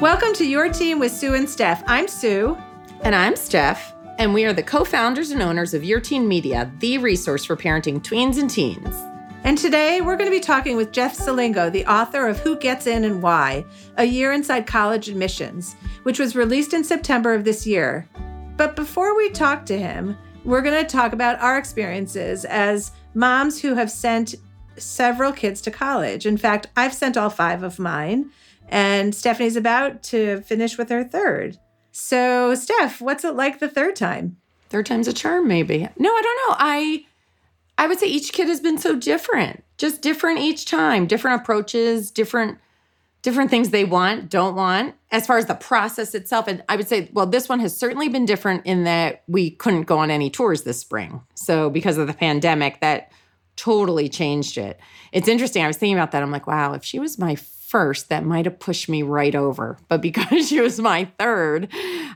Welcome to Your Teen with Sue and Steph. I'm Sue. And I'm Steph. And we are the co-founders and owners of Your Teen Media, the resource for parenting tweens and teens. And today we're going to be talking with Jeff Selingo, the author of Who Gets In and Why, A Year Inside College Admissions, which was released in September of this year. But before we talk to him, we're going to talk about our experiences as moms who have sent several kids to college. In fact, I've sent all five of mine. And Stephanie's about to finish with her third. So, Steph, what's it like the third time? Third time's a charm, maybe. No, I don't know. I would say each kid has been so different. Just different each time. Different approaches, different things they want, don't want. As far as the process itself, and I would say, well, this one has certainly been different in that we couldn't go on any tours this spring. So, because of the pandemic, that totally changed it. It's interesting. I was thinking about that. I'm like, wow, if she was my first, that might have pushed me right over. But because she was my third,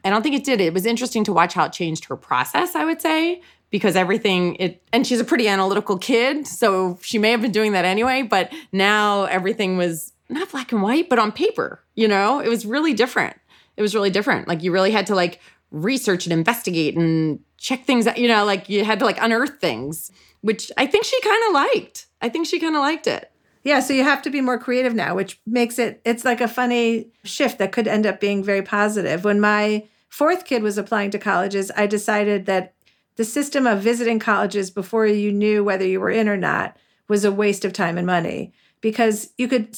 I don't think it did. It was interesting to watch how it changed her process, I would say, because and she's a pretty analytical kid, so she may have been doing that anyway, but now everything was not black and white, but on paper, you know? It was really different. Like, you really had to, research and investigate and check things out, you had to, unearth things, which I think she kind of liked. Yeah, so you have to be more creative now, which makes it's like a funny shift that could end up being very positive. When my fourth kid was applying to colleges, I decided that the system of visiting colleges before you knew whether you were in or not was a waste of time and money, because you could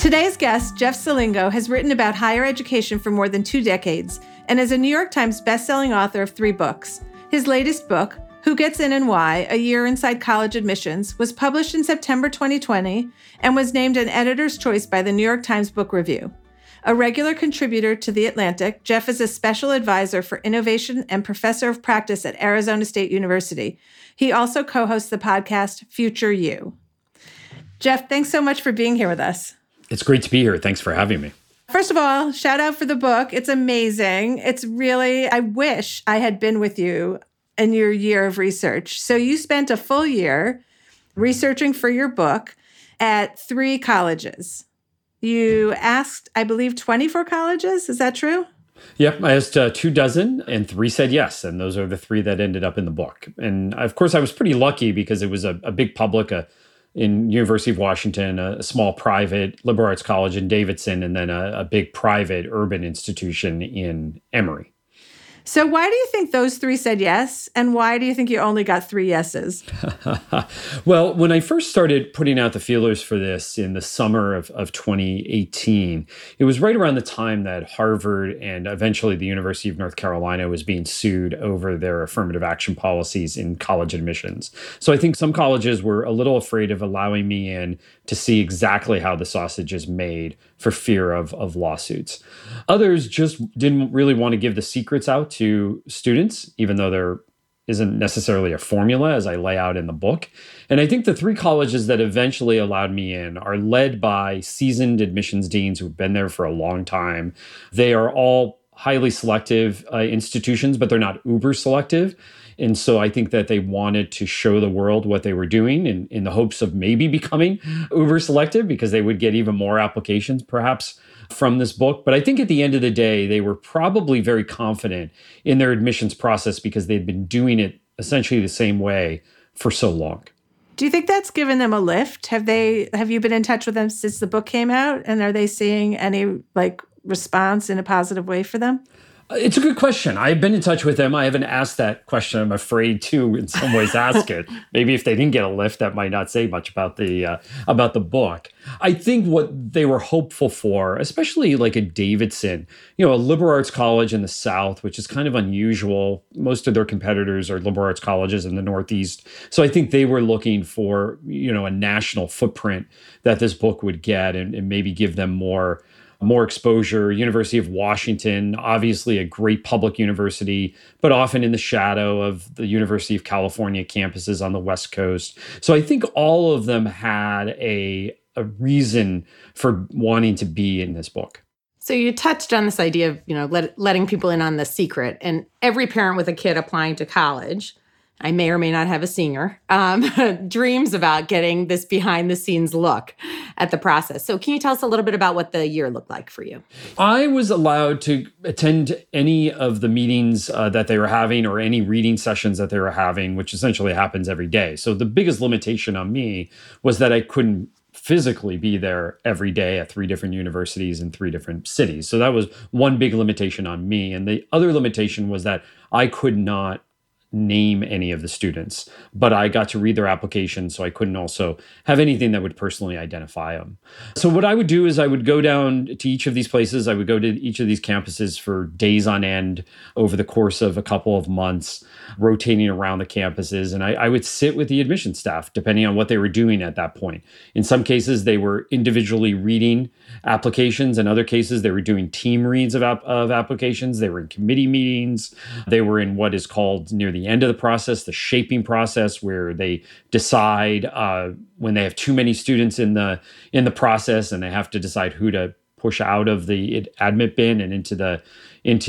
Today's guest, Jeff Selingo, has written about higher education for more than 2 decades and is a New York Times bestselling author of 3 books. His latest book, Who Gets In and Why? A Year Inside College Admissions, was published in September 2020 and was named an Editor's Choice by the New York Times Book Review. A regular contributor to The Atlantic, Jeff is a special advisor for innovation and professor of practice at Arizona State University. He also co-hosts the podcast Future You. Jeff, thanks so much for being here with us. It's great to be here. Thanks for having me. First of all, shout out for the book. It's amazing. It's really, I wish I had been with you in your year of research. So you spent a full year researching for your book at 3 colleges. You asked, I believe, 24 colleges. Is that true? Yep. I asked 24 and 3 said yes. And those are the 3 that ended up in the book. And of course, I was pretty lucky because it was a big public in University of Washington, a small private liberal arts college in Davidson, and then a big private urban institution in Emory. So why do you think those 3 said yes? And why do you think you only got 3 yeses? Well, when I first started putting out the feelers for this in the summer of 2018, it was right around the time that Harvard and eventually the University of North Carolina was being sued over their affirmative action policies in college admissions. So I think some colleges were a little afraid of allowing me in to see exactly how the sausage is made for fear of lawsuits. Others just didn't really want to give the secrets out to students, even though there isn't necessarily a formula as I lay out in the book. And I think the 3 colleges that eventually allowed me in are led by seasoned admissions deans who've been there for a long time. They are all highly selective institutions, but they're not uber selective. And so I think that they wanted to show the world what they were doing in the hopes of maybe becoming uber selective because they would get even more applications perhaps from this book. But I think at the end of the day, they were probably very confident in their admissions process because they'd been doing it essentially the same way for so long. Do you think that's given them a lift? Have you been in touch with them since the book came out? And are they seeing any response in a positive way for them? It's a good question. I've been in touch with them. I haven't asked that question. I'm afraid to, in some ways, ask it. Maybe if they didn't get a lift, that might not say much about the book. I think what they were hopeful for, especially at Davidson, a liberal arts college in the South, which is kind of unusual. Most of their competitors are liberal arts colleges in the Northeast. So I think they were looking for, a national footprint that this book would get and maybe give them more exposure. University of Washington, obviously a great public university, but often in the shadow of the University of California campuses on the West Coast. So I think all of them had a reason for wanting to be in this book. So you touched on this idea of, letting people in on the secret. And every parent with a kid applying to college, I may or may not have a senior, dreams about getting this behind-the-scenes look at the process. So can you tell us a little bit about what the year looked like for you? I was allowed to attend any of the meetings that they were having or any reading sessions that they were having, which essentially happens every day. So the biggest limitation on me was that I couldn't physically be there every day at 3 different universities in 3 different cities. So that was one big limitation on me. And the other limitation was that I could not name any of the students, but I got to read their application, so I couldn't also have anything that would personally identify them. So what I would do is I would go down to each of these places. I would go to each of these campuses for days on end over the course of a couple of months, rotating around the campuses. And I would sit with the admission staff, depending on what they were doing at that point. In some cases, they were individually reading applications. In other cases, they were doing team reads of applications. They were in committee meetings. They were in what is called near the end of the process, the shaping process, where they decide when they have too many students in the process and they have to decide who to push out of the admit bin and into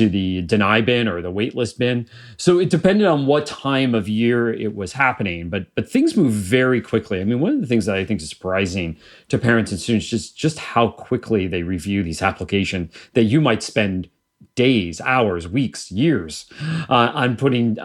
the deny bin or the waitlist bin. So it depended on what time of year it was happening, but things move very quickly. I mean, one of the things that I think is surprising to parents and students is just how quickly they review these applications that you might spend days, hours, weeks, years on putting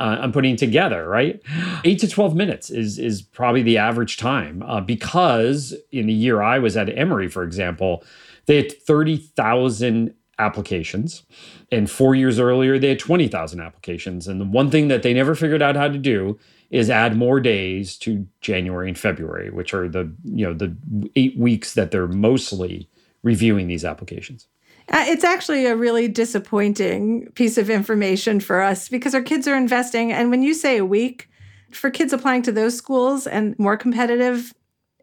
together, right? 8 to 12 minutes is probably the average time because in the year I was at Emory, for example, they had 30,000 applications. And 4 years earlier, they had 20,000 applications. And the one thing that they never figured out how to do is add more days to January and February, which are the 8 weeks that they're mostly reviewing these applications. It's actually a really disappointing piece of information for us because our kids are investing. And when you say a week, for kids applying to those schools and more competitive,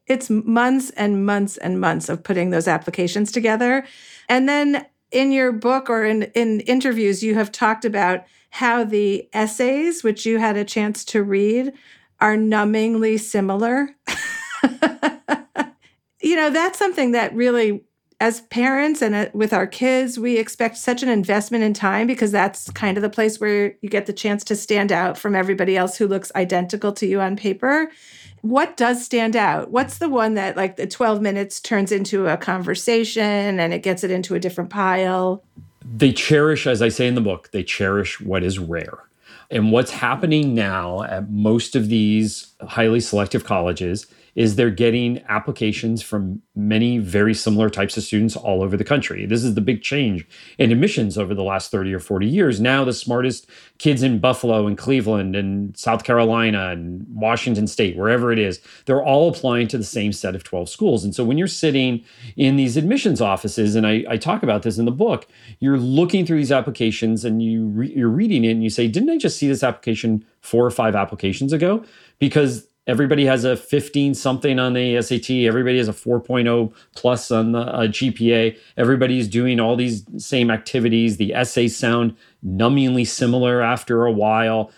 it's months and months and months of putting those applications together. And then in your book or in interviews, you have talked about how the essays, which you had a chance to read, are numbingly similar. That's something that really as parents and with our kids, we expect such an investment in time because that's kind of the place where you get the chance to stand out from everybody else who looks identical to you on paper. What does stand out? What's the one that like the 12 minutes turns into a conversation and it gets it into a different pile? They cherish, as I say in the book, they cherish what is rare. And what's happening now at most of these highly selective colleges is they're getting applications from many very similar types of students all over the country. This is the big change in admissions over the last 30 or 40 years. Now the smartest kids in Buffalo and Cleveland and South Carolina and Washington State, wherever it is, they're all applying to the same set of 12 schools. And so when you're sitting in these admissions offices, and I talk about this in the book, you're looking through these applications and you're reading it and you say, didn't I just see this application 4 or 5 applications ago? Because everybody has a 15 something on the SAT. Everybody has a 4.0 plus on the GPA. Everybody's doing all these same activities. The essays sound numbingly similar after a while.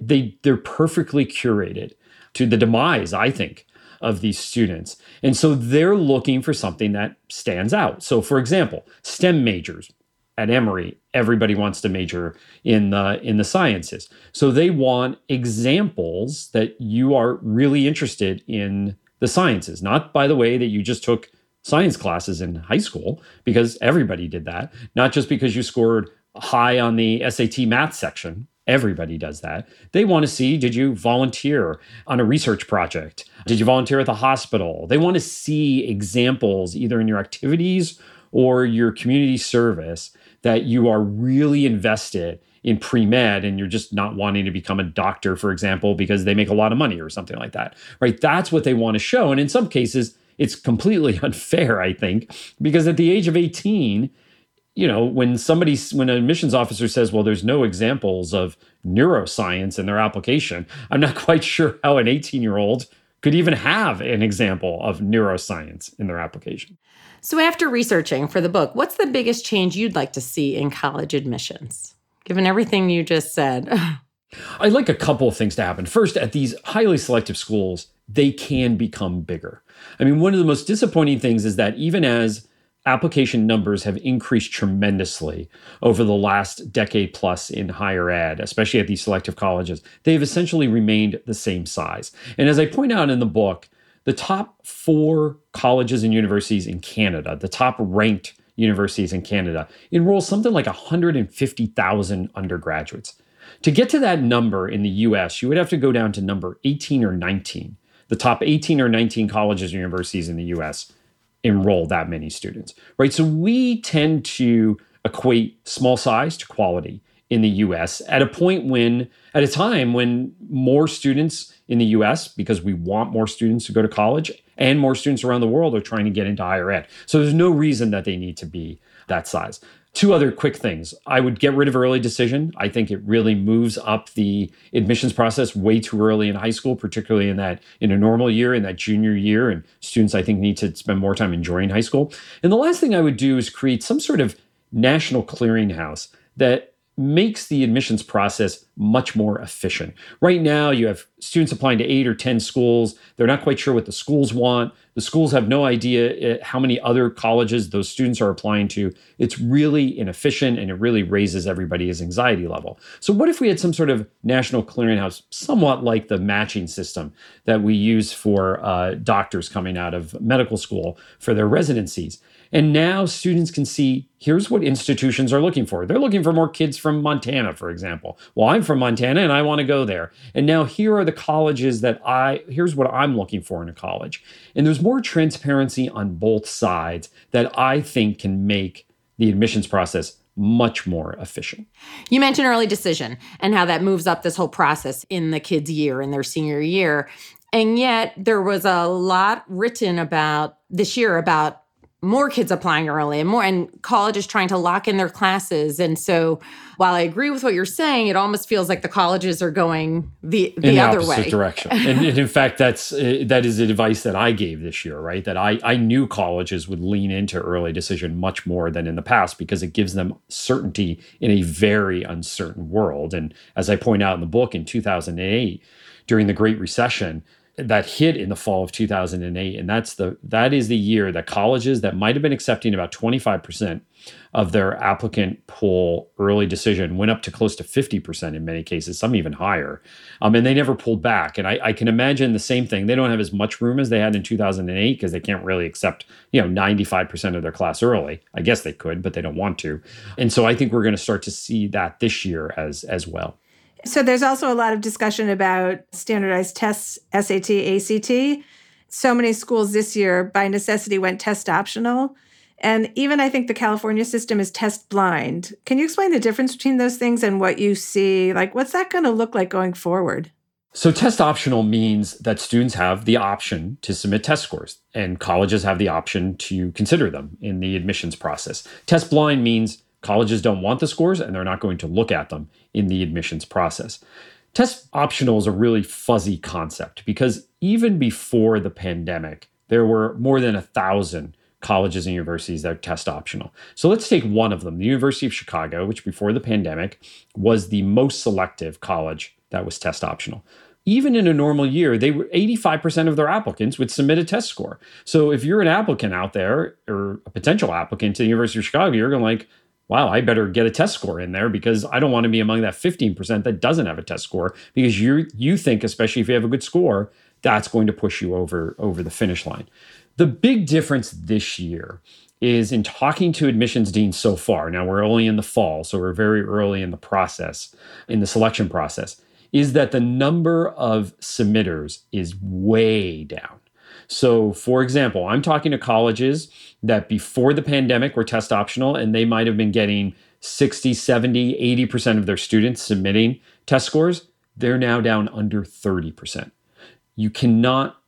They're perfectly curated to the demise, I think, of these students. And so they're looking for something that stands out. So for example, STEM majors. At Emory, everybody wants to major in the sciences. So they want examples that you are really interested in the sciences. Not, by the way, that you just took science classes in high school, because everybody did that. Not just because you scored high on the SAT math section. Everybody does that. They want to see, did you volunteer on a research project? Did you volunteer at the hospital? They want to see examples either in your activities or your community service that you are really invested in pre-med and you're just not wanting to become a doctor, for example, because they make a lot of money or something like that, right? That's what they want to show. And in some cases, it's completely unfair, I think, because at the age of 18, when an admissions officer says, well, there's no examples of neuroscience in their application, I'm not quite sure how an 18-year-old could even have an example of neuroscience in their application. So after researching for the book, what's the biggest change you'd like to see in college admissions, given everything you just said? I'd like a couple of things to happen. First, at these highly selective schools, they can become bigger. I mean, one of the most disappointing things is that even as application numbers have increased tremendously over the last decade plus in higher ed, especially at these selective colleges, they've essentially remained the same size. And as I point out in the book, the top 4 colleges and universities in Canada, the top ranked universities in Canada, enroll something like 150,000 undergraduates. To get to that number in the US, you would have to go down to number 18 or 19. The top 18 or 19 colleges and universities in the US enroll that many students, right? So we tend to equate small size to quality in the US at a time when more students in the US, because we want more students to go to college and more students around the world are trying to get into higher ed. So there's no reason that they need to be that size. 2 other quick things. I would get rid of early decision. I think it really moves up the admissions process way too early in high school, particularly in a normal year, in that junior year. And students, I think, need to spend more time enjoying high school. And the last thing I would do is create some sort of national clearinghouse that makes the admissions process much more efficient. Right now, you have students applying to 8 or 10 schools. They're not quite sure what the schools want. The schools have no idea how many other colleges those students are applying to. It's really inefficient, and it really raises everybody's anxiety level. So what if we had some sort of national clearinghouse, somewhat like the matching system that we use for doctors coming out of medical school for their residencies? And now students can see, here's what institutions are looking for. They're looking for more kids from Montana, for example. Well, I'm from Montana and I want to go there. And now here are the colleges here's what I'm looking for in a college. And there's more transparency on both sides that I think can make the admissions process much more efficient. You mentioned early decision and how that moves up this whole process in the kids' year, in their senior year. And yet there was a lot written about this year about more kids applying early and colleges trying to lock in their classes. And so while I agree with what you're saying, it almost feels like the colleges are going the other way. In the opposite direction. And in fact, that is advice that I gave this year, right? That I knew colleges would lean into early decision much more than in the past because it gives them certainty in a very uncertain world. And as I point out in the book, in 2008, during the Great Recession, that hit in the fall of 2008. And that is the year that colleges that might've been accepting about 25% of their applicant pool early decision went up to close to 50% in many cases, some even higher. And they never pulled back. And I can imagine the same thing. They don't have as much room as they had in 2008 because they can't really accept, 95% of their class early. I guess they could, but they don't want to. And so I think we're going to start to see that this year as well. So there's also a lot of discussion about standardized tests, SAT, ACT. So many schools this year, by necessity, went test optional. And even I think the California system is test blind. Can you explain the difference between those things and what you see? Like, what's that going to look like going forward? So test optional means that students have the option to submit test scores, and colleges have the option to consider them in the admissions process. Test blind means colleges don't want the scores, and they're not going to look at them in the admissions process. Test optional is a really fuzzy concept because even before the pandemic, there were more than 1,000 colleges and universities that are test optional. So let's take one of them, the University of Chicago, which before the pandemic was the most selective college that was test optional. Even in a normal year, 85% of their applicants would submit a test score. So if you're an applicant out there or a potential applicant to the University of Chicago, you're going to wow, I better get a test score in there because I don't want to be among that 15% that doesn't have a test score, because you think, especially if you have a good score, that's going to push you over the finish line. The big difference this year is in talking to admissions deans so far, now we're only in the fall, so we're very early in the process, in the selection process, is that the number of submitters is way down. So, for example, I'm talking to colleges that before the pandemic were test optional, and they might have been getting 60, 70, 80% of their students submitting test scores. They're now down under 30%. You cannot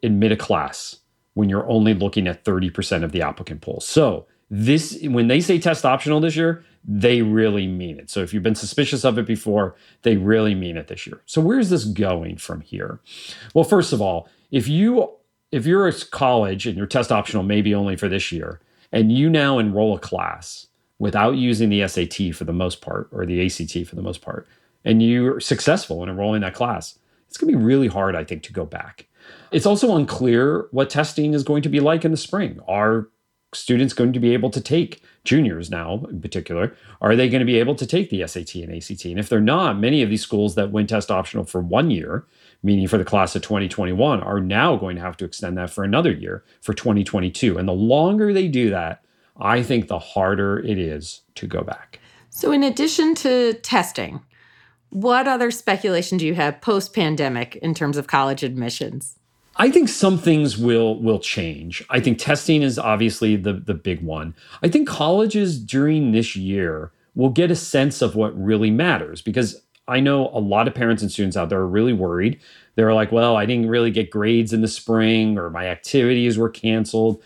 admit a class when you're only looking at 30% of the applicant pool. So when they say test optional this year, they really mean it. So if you've been suspicious of it before, they really mean it this year. So where's this going from here? Well, first of all, if you're a college and you're test optional maybe only for this year, and you now enroll a class without using the SAT for the most part, or the ACT for the most part, and you're successful in enrolling that class, it's going to be really hard, I think, to go back. It's also unclear what testing is going to be like in the spring. Are students going to be able to take, juniors now in particular, are they going to be able to take the SAT and ACT? And if they're not, many of these schools that went test optional for 1 year, meaning for the class of 2021, are now going to have to extend that for another year for 2022. And the longer they do that, I think the harder it is to go back. So in addition to testing, what other speculation do you have post-pandemic in terms of college admissions? I think some things will change. I think testing is obviously the big one. I think colleges during this year will get a sense of what really matters, because I know a lot of parents and students out there are really worried. They're like, well, I didn't really get grades in the spring, or my activities were canceled.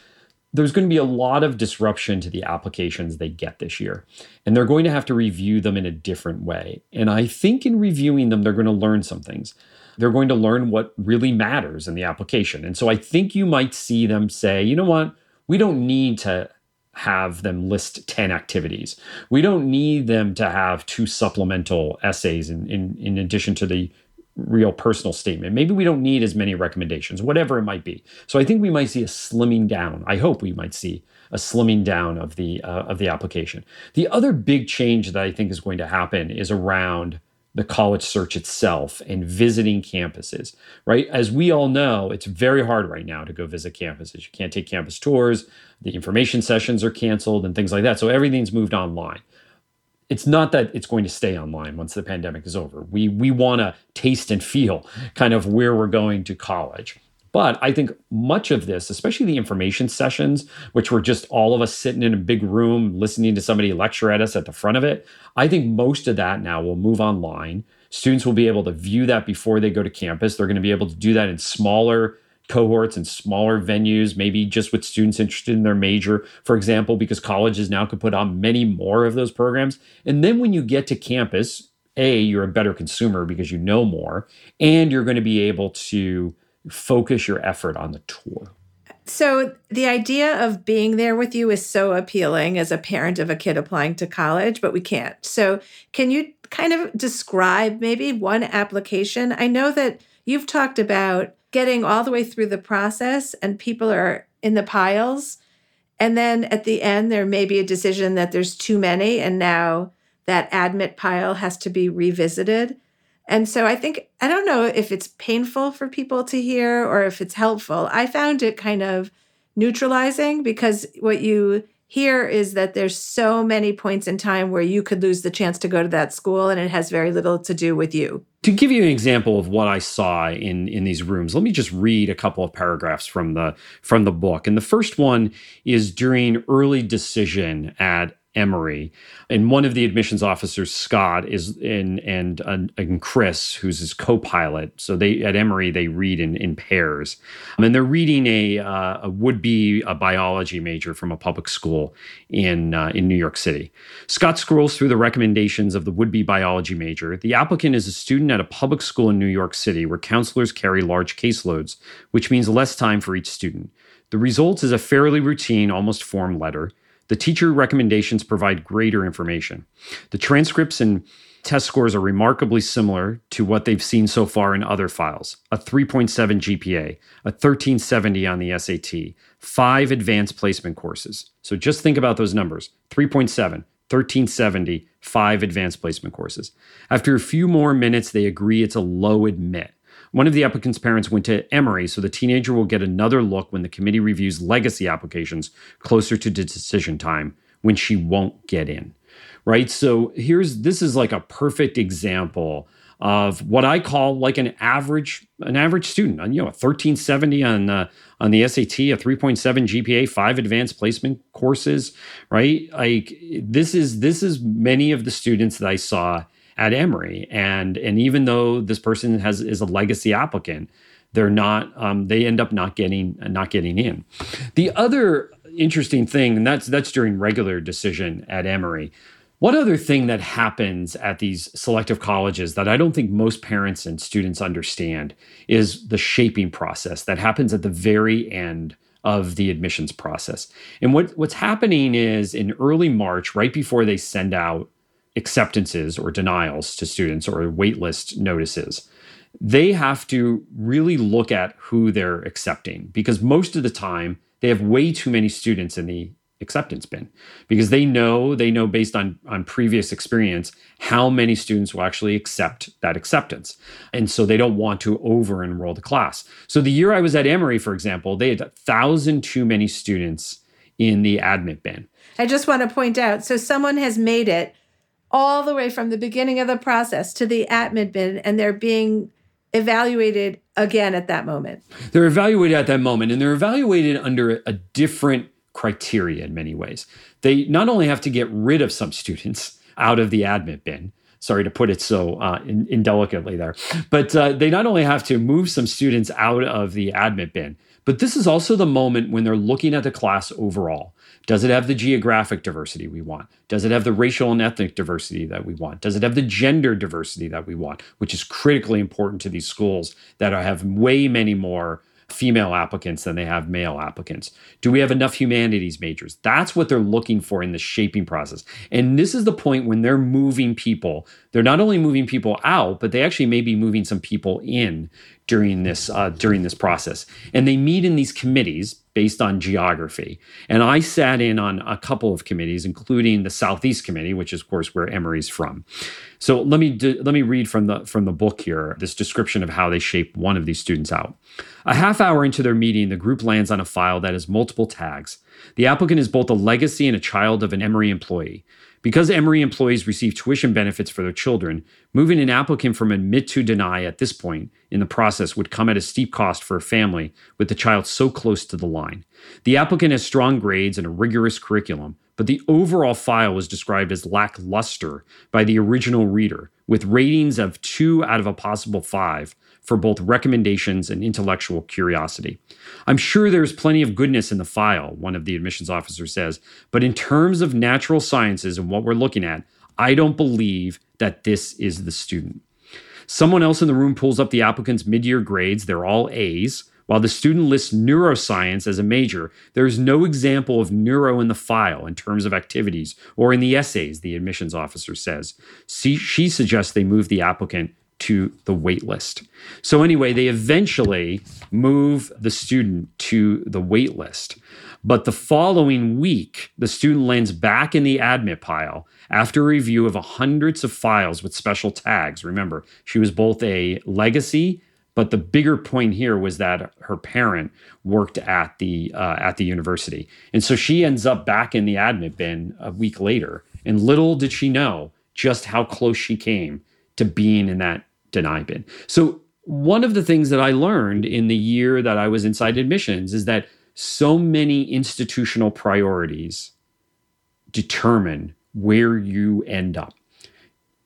There's going to be a lot of disruption to the applications they get this year, and they're going to have to review them in a different way. And I think in reviewing them, they're going to learn some things. They're going to learn what really matters in the application. And so I think you might see them say, you know what, we don't need to have them list 10 activities. We don't need them to have 2 supplemental essays in addition to the real personal statement. Maybe we don't need as many recommendations, whatever it might be. So I think we might see a slimming down. I hope we might see a slimming down of the application. The other big change that I think is going to happen is around the college search itself and visiting campuses, right? As we all know, it's very hard right now to go visit campuses. You can't take campus tours, the information sessions are canceled and things like that. So everything's moved online. It's not that it's going to stay online once the pandemic is over. We want to taste and feel kind of where we're going to college. But I think much of this, especially the information sessions, which were just all of us sitting in a big room listening to somebody lecture at us at the front of it, I think most of that now will move online. Students will be able to view that before they go to campus. They're going to be able to do that in smaller cohorts and smaller venues, maybe just with students interested in their major, for example, because colleges now could put on many more of those programs. And then when you get to campus, A, you're a better consumer because you know more, and you're going to be able to focus your effort on the tour. So the idea of being there with you is so appealing as a parent of a kid applying to college, but we can't. So can you kind of describe maybe one application? I know that You've talked about getting all the way through the process and people are in the piles. And then at the end, there may be a decision that there's too many, and now that admit pile has to be revisited. And so I think, I don't know if it's painful for people to hear or if it's helpful. I found it kind of neutralizing, because what you hear is that there's so many points in time where you could lose the chance to go to that school, and it has very little to do with you. To give you an example of what I saw in these rooms, let me just read a couple of paragraphs from the book. And the first one is during early decision at Emory. And one of the admissions officers, Scott, is and Chris, who's his co-pilot. So they at Emory, they read in pairs. And they're reading a would-be a biology major from a public school in New York City. Scott scrolls through the recommendations of the would-be biology major. The applicant is a student at a public school in New York City where counselors carry large caseloads, which means less time for each student. The results is a fairly routine, almost form letter. The teacher recommendations provide greater information. The transcripts and test scores are remarkably similar to what they've seen so far in other files. A 3.7 GPA, a 1370 on the SAT, 5 advanced placement courses. So just think about those numbers. 3.7, 1370, 5 advanced placement courses. After a few more minutes, they agree it's a low admit. One of the applicant's parents went to Emory, so the teenager will get another look when the committee reviews legacy applications closer to decision time, when she won't get in, right? So this is like a perfect example of what I call like an average student, a 1370 on the SAT, a 3.7 GPA, 5 advanced placement courses, right? Like this is many of the students that I saw at Emory, and even though this person is a legacy applicant, they're not. They end up not getting in. The other interesting thing, and that's during regular decision at Emory. One other thing that happens at these selective colleges that I don't think most parents and students understand is the shaping process that happens at the very end of the admissions process. And what's happening is in early March, right before they send out acceptances or denials to students or waitlist notices, they have to really look at who they're accepting, because most of the time they have way too many students in the acceptance bin, because they know based on previous experience how many students will actually accept that acceptance. And so they don't want to over enroll the class. So the year I was at Emory, for example, they had 1,000 too many students in the admit bin. I just want to point out, so someone has made it all the way from the beginning of the process to the admin bin, and they're being evaluated again at that moment. They're evaluated at that moment, and they're evaluated under a different criteria in many ways. They not only have to get rid of some students out of the admin bin, sorry to put it so indelicately there, but they not only have to move some students out of the admin bin, but this is also the moment when they're looking at the class overall. Does it have the geographic diversity we want? Does it have the racial and ethnic diversity that we want? Does it have the gender diversity that we want, which is critically important to these schools that have way many more female applicants than they have male applicants? Do we have enough humanities majors? That's what they're looking for in the shaping process. And this is the point when they're moving people. They're not only moving people out, but they actually may be moving some people in during this process. And they meet in these committees based on geography. And I sat in on a couple of committees, including the Southeast Committee, which is, of course, where Emory's from. So let me read from the book here, this description of how they shape one of these students out. A half hour into their meeting, the group lands on a file that has multiple tags. The applicant is both a legacy and a child of an Emory employee. Because Emory employees receive tuition benefits for their children, moving an applicant from admit to deny at this point in the process would come at a steep cost for a family with the child so close to the line. The applicant has strong grades and a rigorous curriculum, but the overall file was described as lackluster by the original reader, with ratings of 2 out of a possible 5 for both recommendations and intellectual curiosity. I'm sure there's plenty of goodness in the file, one of the admissions officers says, but in terms of natural sciences and what we're looking at, I don't believe that this is the student. Someone else in the room pulls up the applicant's mid-year grades. They're all A's. While the student lists neuroscience as a major, there is no example of neuro in the file in terms of activities or in the essays, the admissions officer says. She suggests they move the applicant to the wait list. So anyway, they eventually move the student to the wait list. But the following week, the student lands back in the admit pile after a review of hundreds of files with special tags. Remember, she was both a legacy, but the bigger point here was that her parent worked at the university. And so she ends up back in the admit bin a week later. And little did she know just how close she came to being in that deny bin. So one of the things that I learned in the year that I was inside admissions is that so many institutional priorities determine where you end up.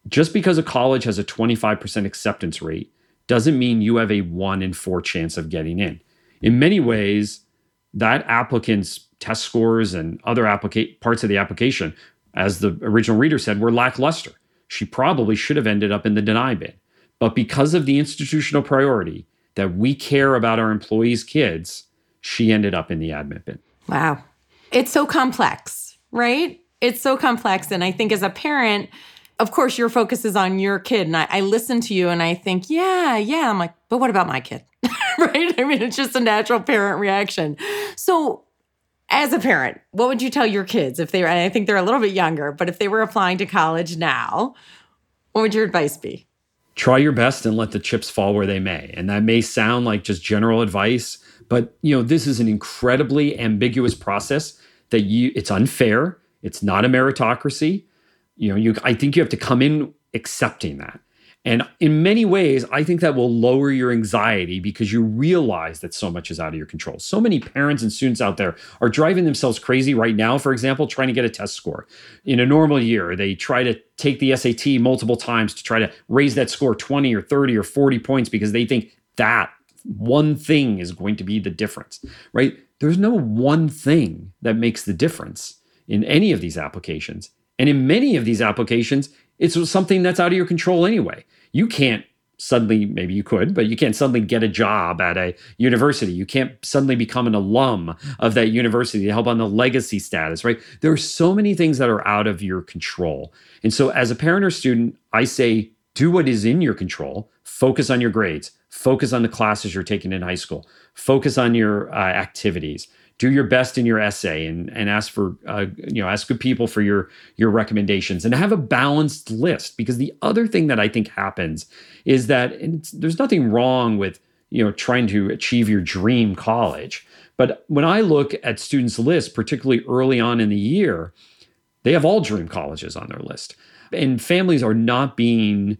Just because a college has a 25% acceptance rate doesn't mean you have a 1 in 4 chance of getting in. In many ways, that applicant's test scores and other parts of the application, as the original reader said, were lackluster. She probably should have ended up in the deny bin. But because of the institutional priority that we care about our employees' kids, she ended up in the admit bin. Wow. It's so complex, right? It's so complex. And I think as a parent, of course, your focus is on your kid. And I listen to you and I think, yeah. I'm like, but what about my kid? Right? I mean, it's just a natural parent reaction. So as a parent, what would you tell your kids if they were, and I think they're a little bit younger, but if they were applying to college now, what would your advice be? Try your best and let the chips fall where they may. And that may sound like just general advice, but you know, this is an incredibly ambiguous process that it's unfair. It's not a meritocracy. You know, I think you have to come in accepting that. And in many ways, I think that will lower your anxiety because you realize that so much is out of your control. So many parents and students out there are driving themselves crazy right now, for example, trying to get a test score. In a normal year, they try to take the SAT multiple times to try to raise that score 20 or 30 or 40 points because they think that one thing is going to be the difference, right? There's no one thing that makes the difference in any of these applications. And in many of these applications, it's something that's out of your control anyway. You can't suddenly, maybe you could, but you can't suddenly get a job at a university. You can't suddenly become an alum of that university to help on the legacy status, right? There are so many things that are out of your control. And so as a parent or student, I say, do what is in your control. Focus on your grades. Focus on the classes you're taking in high school. Focus on your activities. Do your best in your essay and ask for, ask good people for your recommendations and have a balanced list. Because the other thing that I think happens is that there's nothing wrong with, trying to achieve your dream college. But when I look at students' lists, particularly early on in the year, they have all dream colleges on their list. And families are not being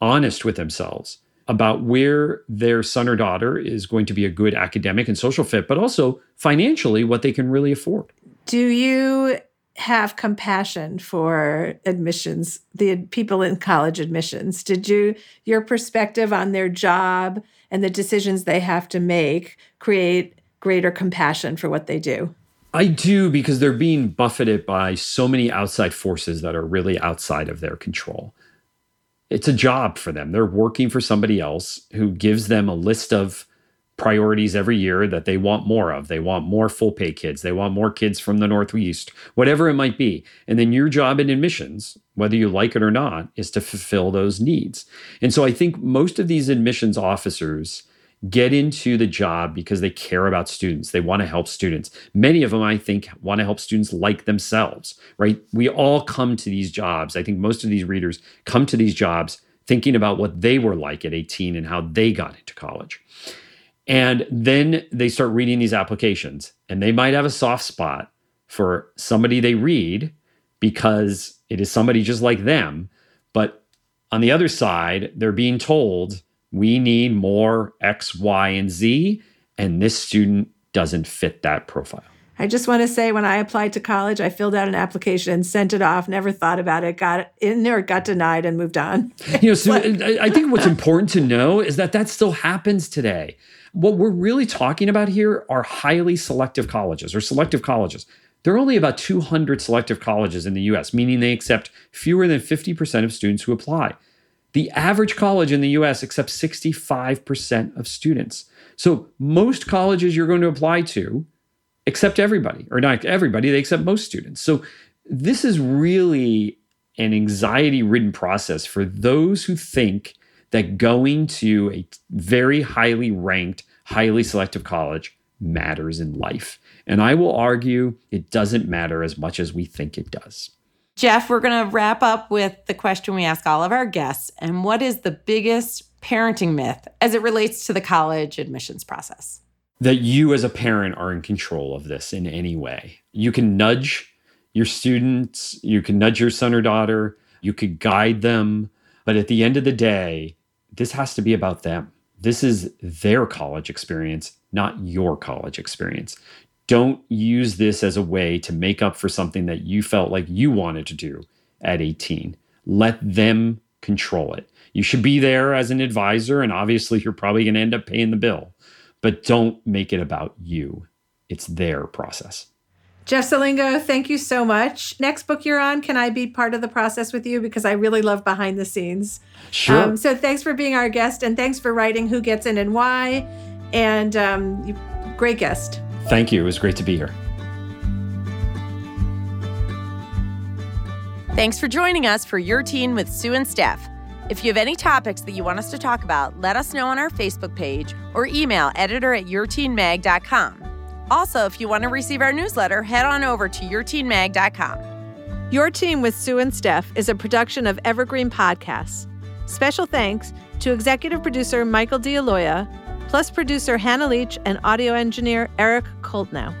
honest with themselves about where their son or daughter is going to be a good academic and social fit, but also financially what they can really afford. Do you have compassion for admissions, the people in college admissions? Did your perspective on their job and the decisions they have to make create greater compassion for what they do? I do, because they're being buffeted by so many outside forces that are really outside of their control. It's a job for them. They're working for somebody else who gives them a list of priorities every year that they want more of. They want more full pay kids. They want more kids from the Northeast, whatever it might be. And then your job in admissions, whether you like it or not, is to fulfill those needs. And so I think most of these admissions officers get into the job because they care about students. They want to help students. Many of them, I think, want to help students like themselves, right? We all come to these jobs. I think most of these readers come to these jobs thinking about what they were like at 18 and how they got into college. And then they start reading these applications, and they might have a soft spot for somebody they read because it is somebody just like them. But on the other side, they're being told, we need more X, Y, and Z, and this student doesn't fit that profile. I just want to say, when I applied to college, I filled out an application, sent it off, never thought about it, got in there, got denied, and moved on. So I think what's important to know is that still happens today. What we're really talking about here are highly selective colleges or selective colleges. There are only about 200 selective colleges in the U.S., meaning they accept fewer than 50% of students who apply. The average college in the U.S. accepts 65% of students. So most colleges you're going to apply to accept everybody, or not everybody, they accept most students. So this is really an anxiety-ridden process for those who think that going to a very highly ranked, highly selective college matters in life. And I will argue it doesn't matter as much as we think it does. Jeff, we're going to wrap up with the question we ask all of our guests. And what is the biggest parenting myth as it relates to the college admissions process? That you as a parent are in control of this in any way. You can nudge your students, you can nudge your son or daughter, you could guide them. But at the end of the day, this has to be about them. This is their college experience, not your college experience. Don't use this as a way to make up for something that you felt like you wanted to do at 18. Let them control it. You should be there as an advisor, and obviously you're probably going to end up paying the bill. But don't make it about you. It's their process. Jeff Selingo, thank you so much. Next book you're on, can I be part of the process with you? Because I really love behind the scenes. Sure. So thanks for being our guest, and thanks for writing Who Gets In and Why. And great guest. Thank you. It was great to be here. Thanks for joining us for Your Teen with Sue and Steph. If you have any topics that you want us to talk about, let us know on our Facebook page or email editor@yourteenmag.com. Also, if you want to receive our newsletter, head on over to yourteenmag.com. Your Teen with Sue and Steph is a production of Evergreen Podcasts. Special thanks to executive producer Michael D'Aloia, plus producer Hannah Leach and audio engineer Eric Koltnow.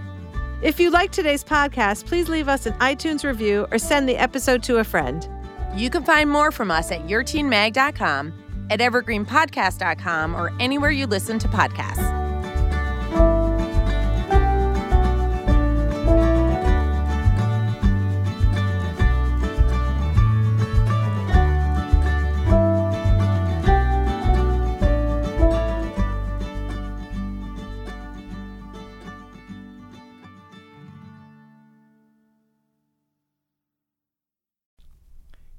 If you like today's podcast, please leave us an iTunes review or send the episode to a friend. You can find more from us at yourteenmag.com, at evergreenpodcast.com, or anywhere you listen to podcasts.